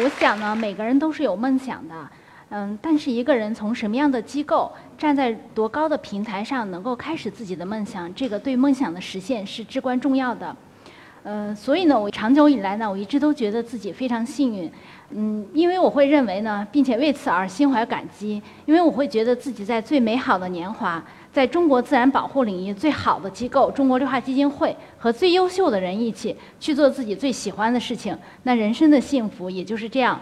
我想呢，每个人都是有梦想的，但是一个人从什么样的机构，站在多高的平台上，能够开始自己的梦想，这个对梦想的实现是至关重要的。所以呢，我长久以来呢，我一直都觉得自己非常幸运，因为我会认为呢，并且为此而心怀感激，因为我会觉得自己在最美好的年华，在中国自然保护领域最好的机构——中国绿化基金会，和最优秀的人一起去做自己最喜欢的事情，那人生的幸福也就是这样。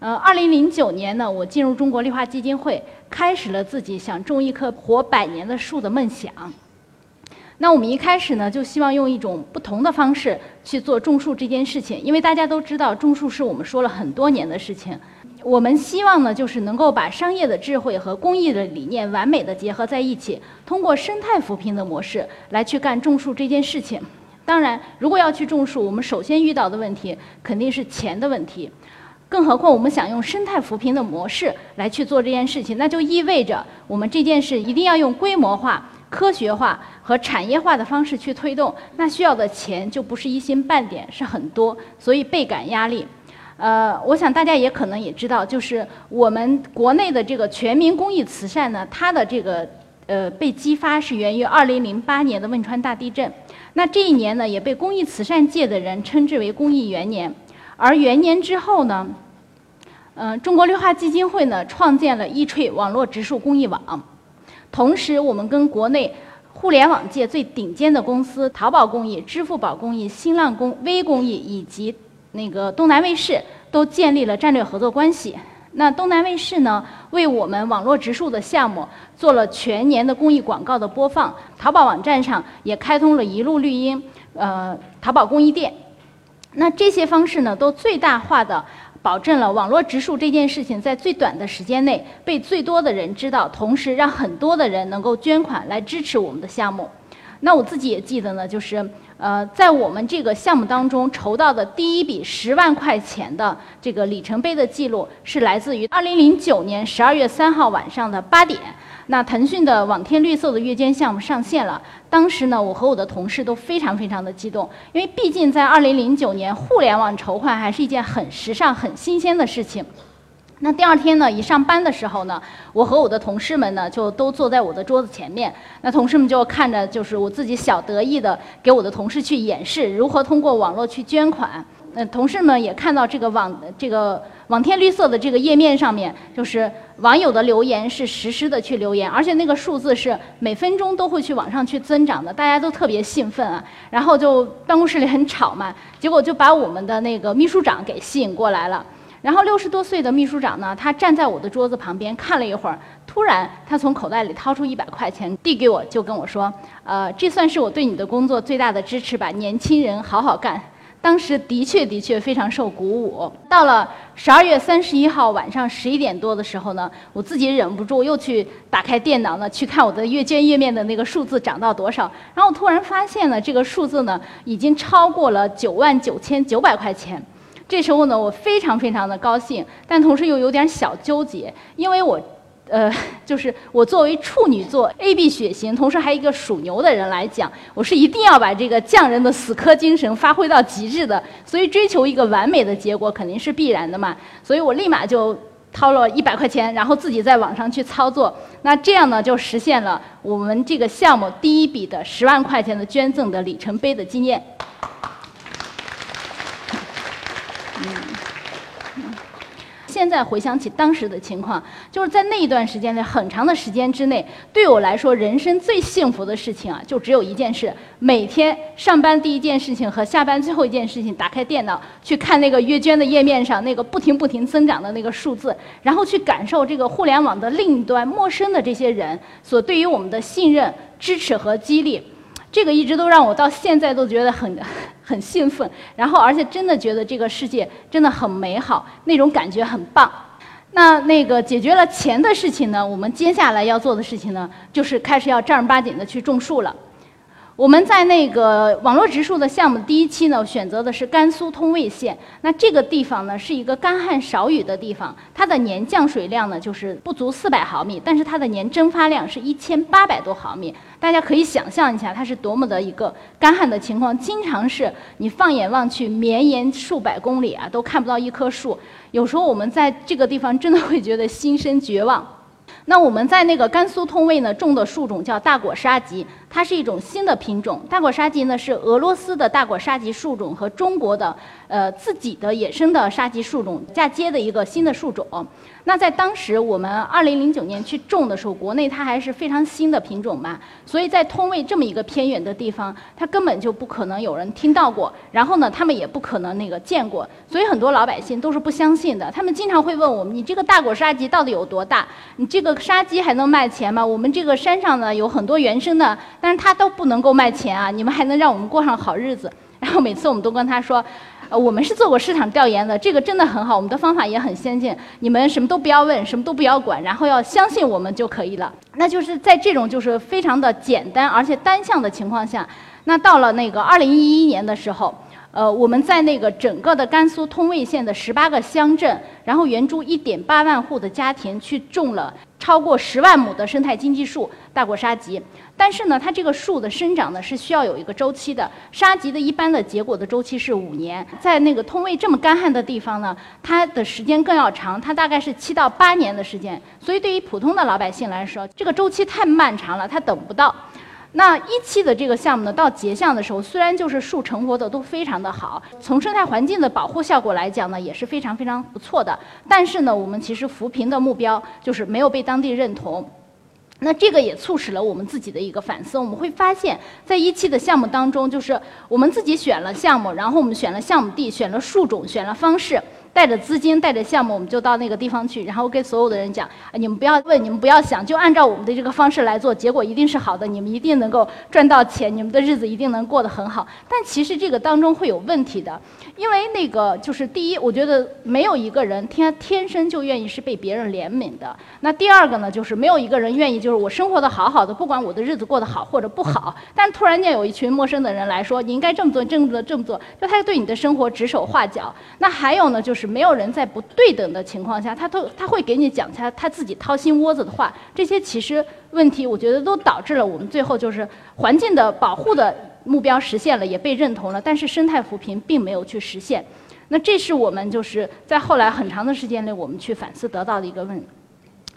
2009年呢，我进入中国绿化基金会，开始了自己想种一棵活100年的树的梦想。那我们一开始呢，就希望用一种不同的方式去做种树这件事情，因为大家都知道，种树是我们说了很多年的事情。我们希望呢，就是能够把商业的智慧和公益的理念完美的结合在一起，通过生态扶贫的模式来去干种树这件事情。当然，如果要去种树，我们首先遇到的问题肯定是钱的问题。更何况我们想用生态扶贫的模式来去做这件事情，那就意味着我们这件事一定要用规模化、科学化和产业化的方式去推动，那需要的钱就不是一星半点，是很多，所以倍感压力。我想大家也可能也知道，就是我们国内的这个全民公益慈善呢，它的这个被激发是源于2008年的汶川大地震。那这一年呢，也被公益慈善界的人称之为公益元年。而元年之后呢，中国绿化基金会呢创建了易翠网络植树公益网，同时我们跟国内互联网界最顶尖的公司淘宝公益、支付宝公益、新浪微公益以及那个东南卫视都建立了战略合作关系。那东南卫视呢，为我们网络植树的项目做了全年的公益广告的播放，淘宝网站上也开通了一路绿荫、淘宝公益店。那这些方式呢，都最大化的保证了网络植树这件事情在最短的时间内被最多的人知道，同时让很多的人能够捐款来支持我们的项目。那我自己也记得呢，就是在我们这个项目当中筹到的第一笔10万块钱的这个里程碑的记录，是来自于2009年12月3号晚上的8点。那腾讯的网天绿色的月捐项目上线了，当时呢，我和我的同事都非常的激动，因为毕竟在2009年，互联网筹款还是一件很时尚、很新鲜的事情。那第二天呢，一上班的时候呢，我和我的同事们呢，就都坐在我的桌子前面。那同事们就看着，就是我自己小得意的给我的同事去演示如何通过网络去捐款。同事们也看到这个网天绿色的这个页面上面，就是网友的留言是实时的去留言，而且那个数字是每分钟都会去往上去增长的，大家都特别兴奋啊。然后就办公室里很吵嘛，结果就把我们的那个秘书长给吸引过来了。然后60多岁的秘书长呢，他站在我的桌子旁边看了一会儿，突然他从口袋里掏出100块钱递给我，就跟我说：“这算是我对你的工作最大的支持吧，年轻人好好干。”当时的确非常受鼓舞。到了12月31号晚上11点多的时候呢，我自己忍不住又去打开电脑呢，去看我的月捐页面的那个数字涨到多少。然后我突然发现呢，这个数字呢已经超过了99900块钱。这时候呢，我非常的高兴，但同时又有点小纠结，因为我就是我作为处女座 AB 血型，同时还一个属牛的人来讲，我是一定要把这个匠人的死磕精神发挥到极致的，所以追求一个完美的结果肯定是必然的嘛。所以我立马就掏了100块钱，然后自己在网上去操作。那这样呢，就实现了我们这个项目第一笔的10万块钱的捐赠的里程碑的纪念。现在回想起当时的情况，就是在那一段时间内，很长的时间之内，对我来说，人生最幸福的事情啊，就只有一件事：每天上班第一件事情和下班最后一件事情，打开电脑去看那个月捐的页面上那个不停增长的那个数字，然后去感受这个互联网的另一端陌生的这些人所对于我们的信任、支持和激励。这个一直都让我到现在都觉得很兴奋，然后而且真的觉得这个世界真的很美好，那种感觉很棒。那个解决了钱的事情呢，我们接下来要做的事情呢，就是开始要正儿八经的去种树了。我们在那个网络植树的项目第一期呢，选择的是甘肃通渭县。那这个地方呢，是一个干旱少雨的地方，它的年降水量呢就是不足400毫米，但是它的年蒸发量是1800多毫米。大家可以想象一下，它是多么的一个干旱的情况，经常是你放眼望去，绵延数百公里啊，都看不到一棵树。有时候我们在这个地方真的会觉得心生绝望。那我们在那个甘肃通渭呢种的树种叫大果沙棘，它是一种新的品种。大果沙棘呢是俄罗斯的大果沙棘树种和中国的自己的野生的沙棘树种嫁接的一个新的树种。那在当时我们2009年去种的时候，国内它还是非常新的品种嘛，所以在通渭这么一个偏远的地方，它根本就不可能有人听到过，然后呢他们也不可能那个见过，所以很多老百姓都是不相信的。他们经常会问我们，你这个大果沙棘到底有多大？你这个沙棘还能卖钱吗？我们这个山上呢有很多原生的，但是它都不能够卖钱啊！你们还能让我们过上好日子？然后每次我们都跟他说，我们是做过市场调研的，这个真的很好，我们的方法也很先进，你们什么都不要问，什么都不要管，然后要相信我们就可以了。那就是在这种就是非常的简单而且单向的情况下，那到了那个2011年的时候，我们在那个整个的甘肃通渭县的18个乡镇，然后援助1.8万户的家庭去种了超过10万亩的生态经济树大果沙棘。但是呢，它这个树的生长呢是需要有一个周期的，沙棘的一般的结果的周期是5年，在那个通渭这么干旱的地方呢，它的时间更要长，它大概是7到8年的时间。所以对于普通的老百姓来说，这个周期太漫长了，它等不到。那一期的这个项目呢，到结项的时候，虽然就是树成活的都非常的好，从生态环境的保护效果来讲呢，也是非常非常不错的。但是呢，我们其实扶贫的目标就是没有被当地认同。那这个也促使了我们自己的一个反思。我们会发现在一期的项目当中，就是我们自己选了项目，然后我们选了项目地，选了树种，选了方式，带着资金，带着项目，我们就到那个地方去，然后跟所有的人讲，你们不要问，你们不要想，就按照我们的这个方式来做，结果一定是好的，你们一定能够赚到钱，你们的日子一定能过得很好。但其实这个当中会有问题的，因为那个就是第一，我觉得没有一个人天生就愿意是被别人怜悯的。那第二个呢，就是没有一个人愿意就是我生活的好好的，不管我的日子过得好或者不好，但突然间有一群陌生的人来说，你应该这么做，这么做，这么做，就他对你的生活指手画脚。那还有呢，就是没有人在不对等的情况下，他会给你讲他自己掏心窝子的话。这些其实问题，我觉得都导致了我们最后就是环境的保护的目标实现了，也被认同了，但是生态扶贫并没有去实现。那这是我们就是在后来很长的时间内我们去反思得到的一个问题。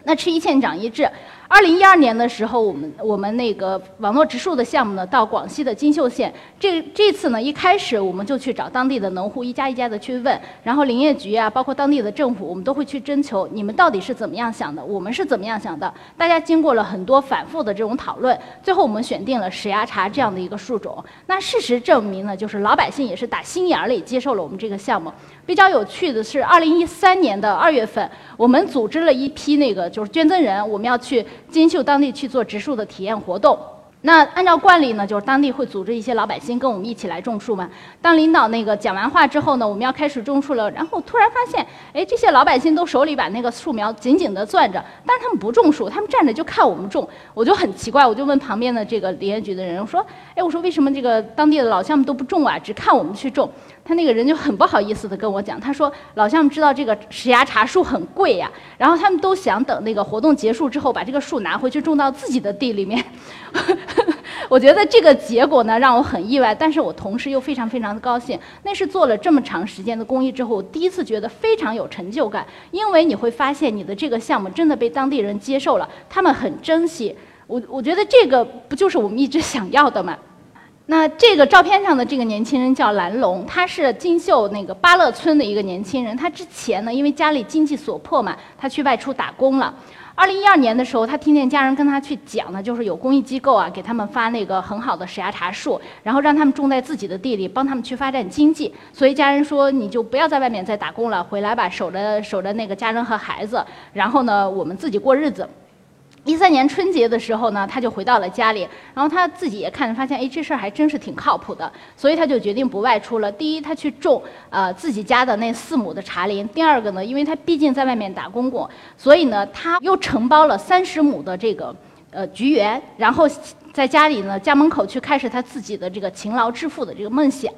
那吃一堑长一智，2012年的时候，我们那个网络植树的项目呢，到广西的金秀县。这次呢，一开始我们就去找当地的农户，一家一家的去问，然后林业局啊，包括当地的政府，我们都会去征求你们到底是怎么样想的，我们是怎么样想的。大家经过了很多反复的这种讨论，最后我们选定了石崖茶这样的一个树种。那事实证明呢，就是老百姓也是打心眼里接受了我们这个项目。比较有趣的是，2013年2月份，我们组织了一批那个。就是捐赠人，我们要去金秀当地去做植树的体验活动。那按照惯例呢，就是当地会组织一些老百姓跟我们一起来种树嘛。当领导那个讲完话之后呢，我们要开始种树了。然后突然发现，这些老百姓都手里把那个树苗紧紧地攥着，但是他们不种树，他们站着就看我们种。我就很奇怪，我就问旁边的这个林业局的人，我说为什么这个当地的老乡们都不种啊，只看我们去种？他那个人就很不好意思的跟我讲，他说老乡们知道这个石崖茶树很贵呀，然后他们都想等那个活动结束之后把这个树拿回去种到自己的地里面。我觉得这个结果呢让我很意外，但是我同时又非常非常的高兴。那是做了这么长时间的公益之后，我第一次觉得非常有成就感，因为你会发现你的这个项目真的被当地人接受了，他们很珍惜。我觉得这个不就是我们一直想要的吗？那这个照片上的这个年轻人叫蓝龙，他是金秀那个巴勒村的一个年轻人。他之前呢，因为家里经济所迫嘛，他去外出打工了。2012年的时候，他听见家人跟他去讲呢，就是有公益机构啊，给他们发那个很好的石崖茶树，然后让他们种在自己的地里，帮他们去发展经济。所以家人说，你就不要在外面再打工了，回来吧，守着那个家人和孩子，然后呢，我们自己过日子。2013年春节的时候呢，他就回到了家里，然后他自己也看着发现，这事儿还真是挺靠谱的，所以他就决定不外出了。第一，他去种自己家的那4亩的茶林；第二个呢，因为他毕竟在外面打工过，所以呢，他又承包了30亩的这个菊园，然后在家里呢，家门口去开始他自己的这个勤劳致富的这个梦想。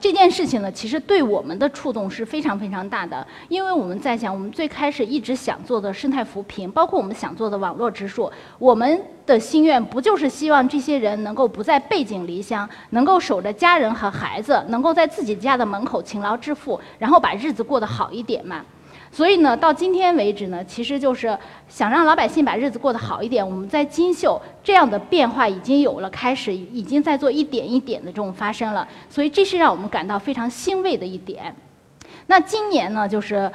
这件事情呢，其实对我们的触动是非常非常大的，因为我们在想，我们最开始一直想做的生态扶贫，包括我们想做的网络植树，我们的心愿不就是希望这些人能够不再背井离乡，能够守着家人和孩子，能够在自己家的门口勤劳致富，然后把日子过得好一点嘛。所以呢，到今天为止呢，其实就是想让老百姓把日子过得好一点。我们在金秀这样的变化已经有了开始，已经在做一点一点的这种发生了。所以这是让我们感到非常欣慰的一点。那今年呢，就是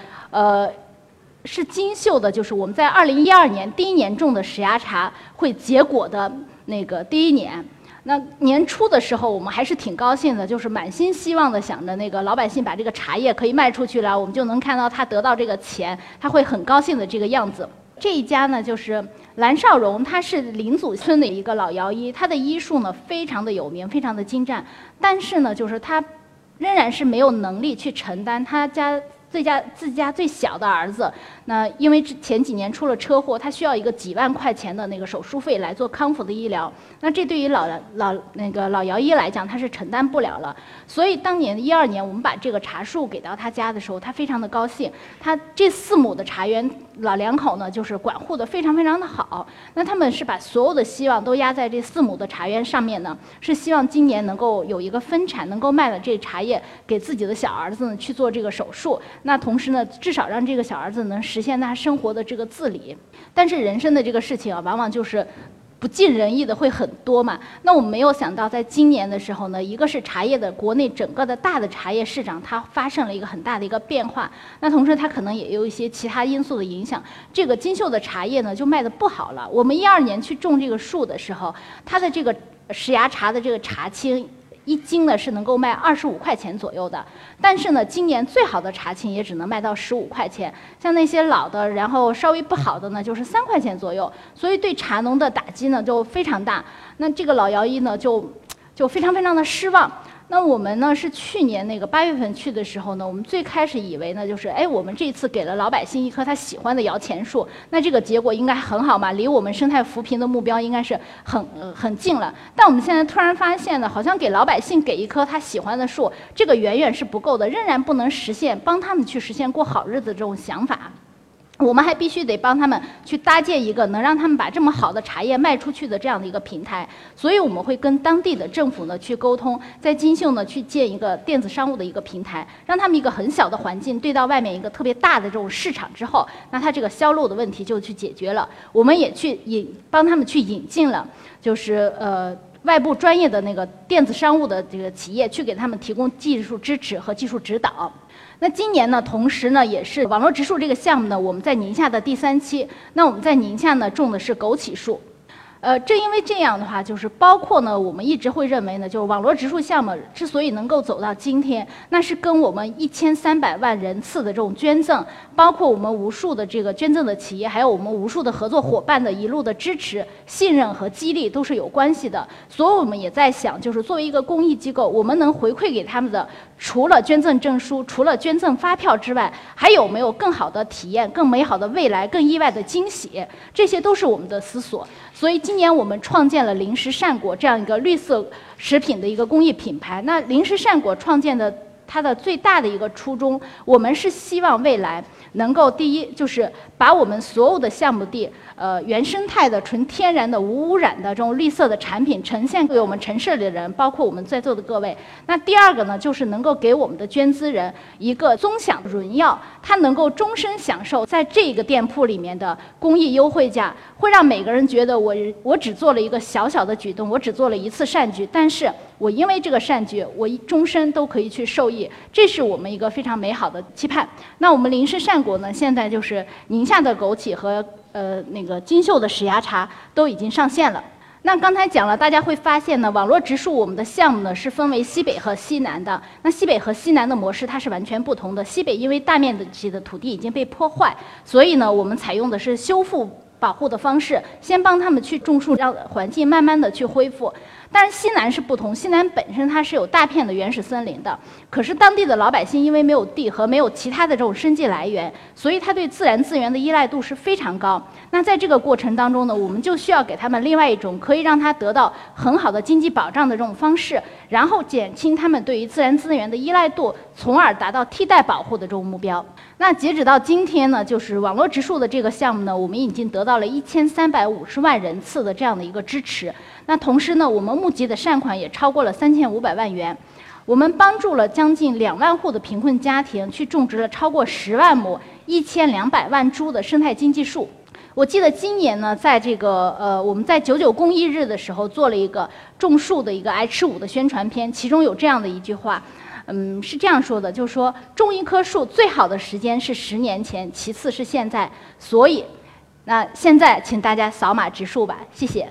是金秀的，就是我们在2012年第一年种的石芽茶会结果的那个第一年。那年初的时候，我们还是挺高兴的，就是满心希望的想着那个老百姓把这个茶叶可以卖出去了，我们就能看到他得到这个钱，他会很高兴的这个样子。这一家呢，就是蓝少荣，他是林组村的一个老姚医，他的医术呢非常的有名，非常的精湛，但是呢，就是他仍然是没有能力去承担他家。自家最小的儿子，那因为前几年出了车祸，他需要一个几万块钱的那个手术费来做康复的医疗。那这对于老姚医来讲，他是承担不了了。所以当年2012年，我们把这个茶树给到他家的时候，他非常的高兴。他这4亩的茶园，老两口呢就是管护的非常非常的好。那他们是把所有的希望都压在这4亩的茶园上面呢，是希望今年能够有一个分产，能够卖了这茶叶给自己的小儿子呢去做这个手术。那同时呢，至少让这个小儿子能实现他生活的这个自理。但是人生的这个事情啊，往往就是不尽人意的会很多嘛。那我们没有想到，在今年的时候呢，一个是茶叶的国内整个的大的茶叶市场，它发生了一个很大的一个变化。那同时它可能也有一些其他因素的影响。这个金秀的茶叶呢，就卖得不好了。我们2012年去种这个树的时候，它的这个石芽茶的这个茶青。一斤呢是能够卖25块钱左右的，但是呢，今年最好的茶青也只能卖到15块钱，像那些老的，然后稍微不好的呢，就是3块钱左右，所以对茶农的打击呢就非常大。那这个老姚医呢就非常非常的失望。那我们呢是去年那个8月份去的时候呢，我们最开始以为呢就是，哎，我们这次给了老百姓一棵他喜欢的摇钱树，那这个结果应该很好嘛，离我们生态扶贫的目标应该是很近了。但我们现在突然发现呢，好像给老百姓给一棵他喜欢的树，这个远远是不够的，仍然不能实现帮他们去实现过好日子这种想法。我们还必须得帮他们去搭建一个能让他们把这么好的茶叶卖出去的这样的一个平台，所以我们会跟当地的政府呢去沟通，在金秀呢去建一个电子商务的一个平台，让他们一个很小的环境对到外面一个特别大的这种市场之后，那他这个销路的问题就去解决了。我们也去帮他们去引进了，就是外部专业的那个电子商务的这个企业去给他们提供技术支持和技术指导。那今年呢，同时呢，也是网络植树这个项目呢，我们在宁夏的第3期。那我们在宁夏呢种的是枸杞树，正因为这样的话，就是包括呢，我们一直会认为呢，就是网络植树项目之所以能够走到今天，那是跟我们1300万人次的这种捐赠，包括我们无数的这个捐赠的企业，还有我们无数的合作伙伴的一路的支持、信任和激励都是有关系的。所以我们也在想，就是作为一个公益机构，我们能回馈给他们的，除了捐赠证书、除了捐赠发票之外，还有没有更好的体验、更美好的未来、更意外的惊喜？这些都是我们的思索。所以今年我们创建了零食善果这样一个绿色食品的一个公益品牌。那零食善果创建的它的最大的一个初衷，我们是希望未来能够第一就是把我们所有的项目地原生态的纯天然的无污染的这种绿色的产品呈现给我们城市里的人，包括我们在座的各位。那第二个呢，就是能够给我们的捐资人一个终享荣耀，他能够终身享受在这个店铺里面的公益优惠价，会让每个人觉得我只做了一个小小的举动，我只做了一次善举，但是我因为这个善举，我终身都可以去受益，这是我们一个非常美好的期盼。那我们零食善果呢，现在就是宁夏的枸杞和那个金秀的石芽茶都已经上线了。那刚才讲了，大家会发现呢，网络植树我们的项目呢是分为西北和西南的。那西北和西南的模式它是完全不同的。西北因为大面积的土地已经被破坏，所以呢，我们采用的是修复保护的方式，先帮他们去种树，让环境慢慢的去恢复。但是西南是不同，西南本身它是有大片的原始森林的，可是当地的老百姓因为没有地和没有其他的这种生计来源，所以他对自然资源的依赖度是非常高。那在这个过程当中呢，我们就需要给他们另外一种可以让他得到很好的经济保障的这种方式，然后减轻他们对于自然资源的依赖度，从而达到替代保护的这种目标。那截止到今天呢，就是网络植树的这个项目呢，我们已经得到了1350万人次的这样的一个支持。那同时呢，我们募集的善款也超过了3500万元，我们帮助了将近2万户的贫困家庭去种植了超过10万亩、1200万株的生态经济树。我记得今年呢，在这个我们在99公益日的时候做了一个种树的一个 H5 的宣传片，其中有这样的一句话。是这样说的，就是说种一棵树最好的时间是10年前，其次是现在。所以，那现在请大家扫码植树吧，谢谢。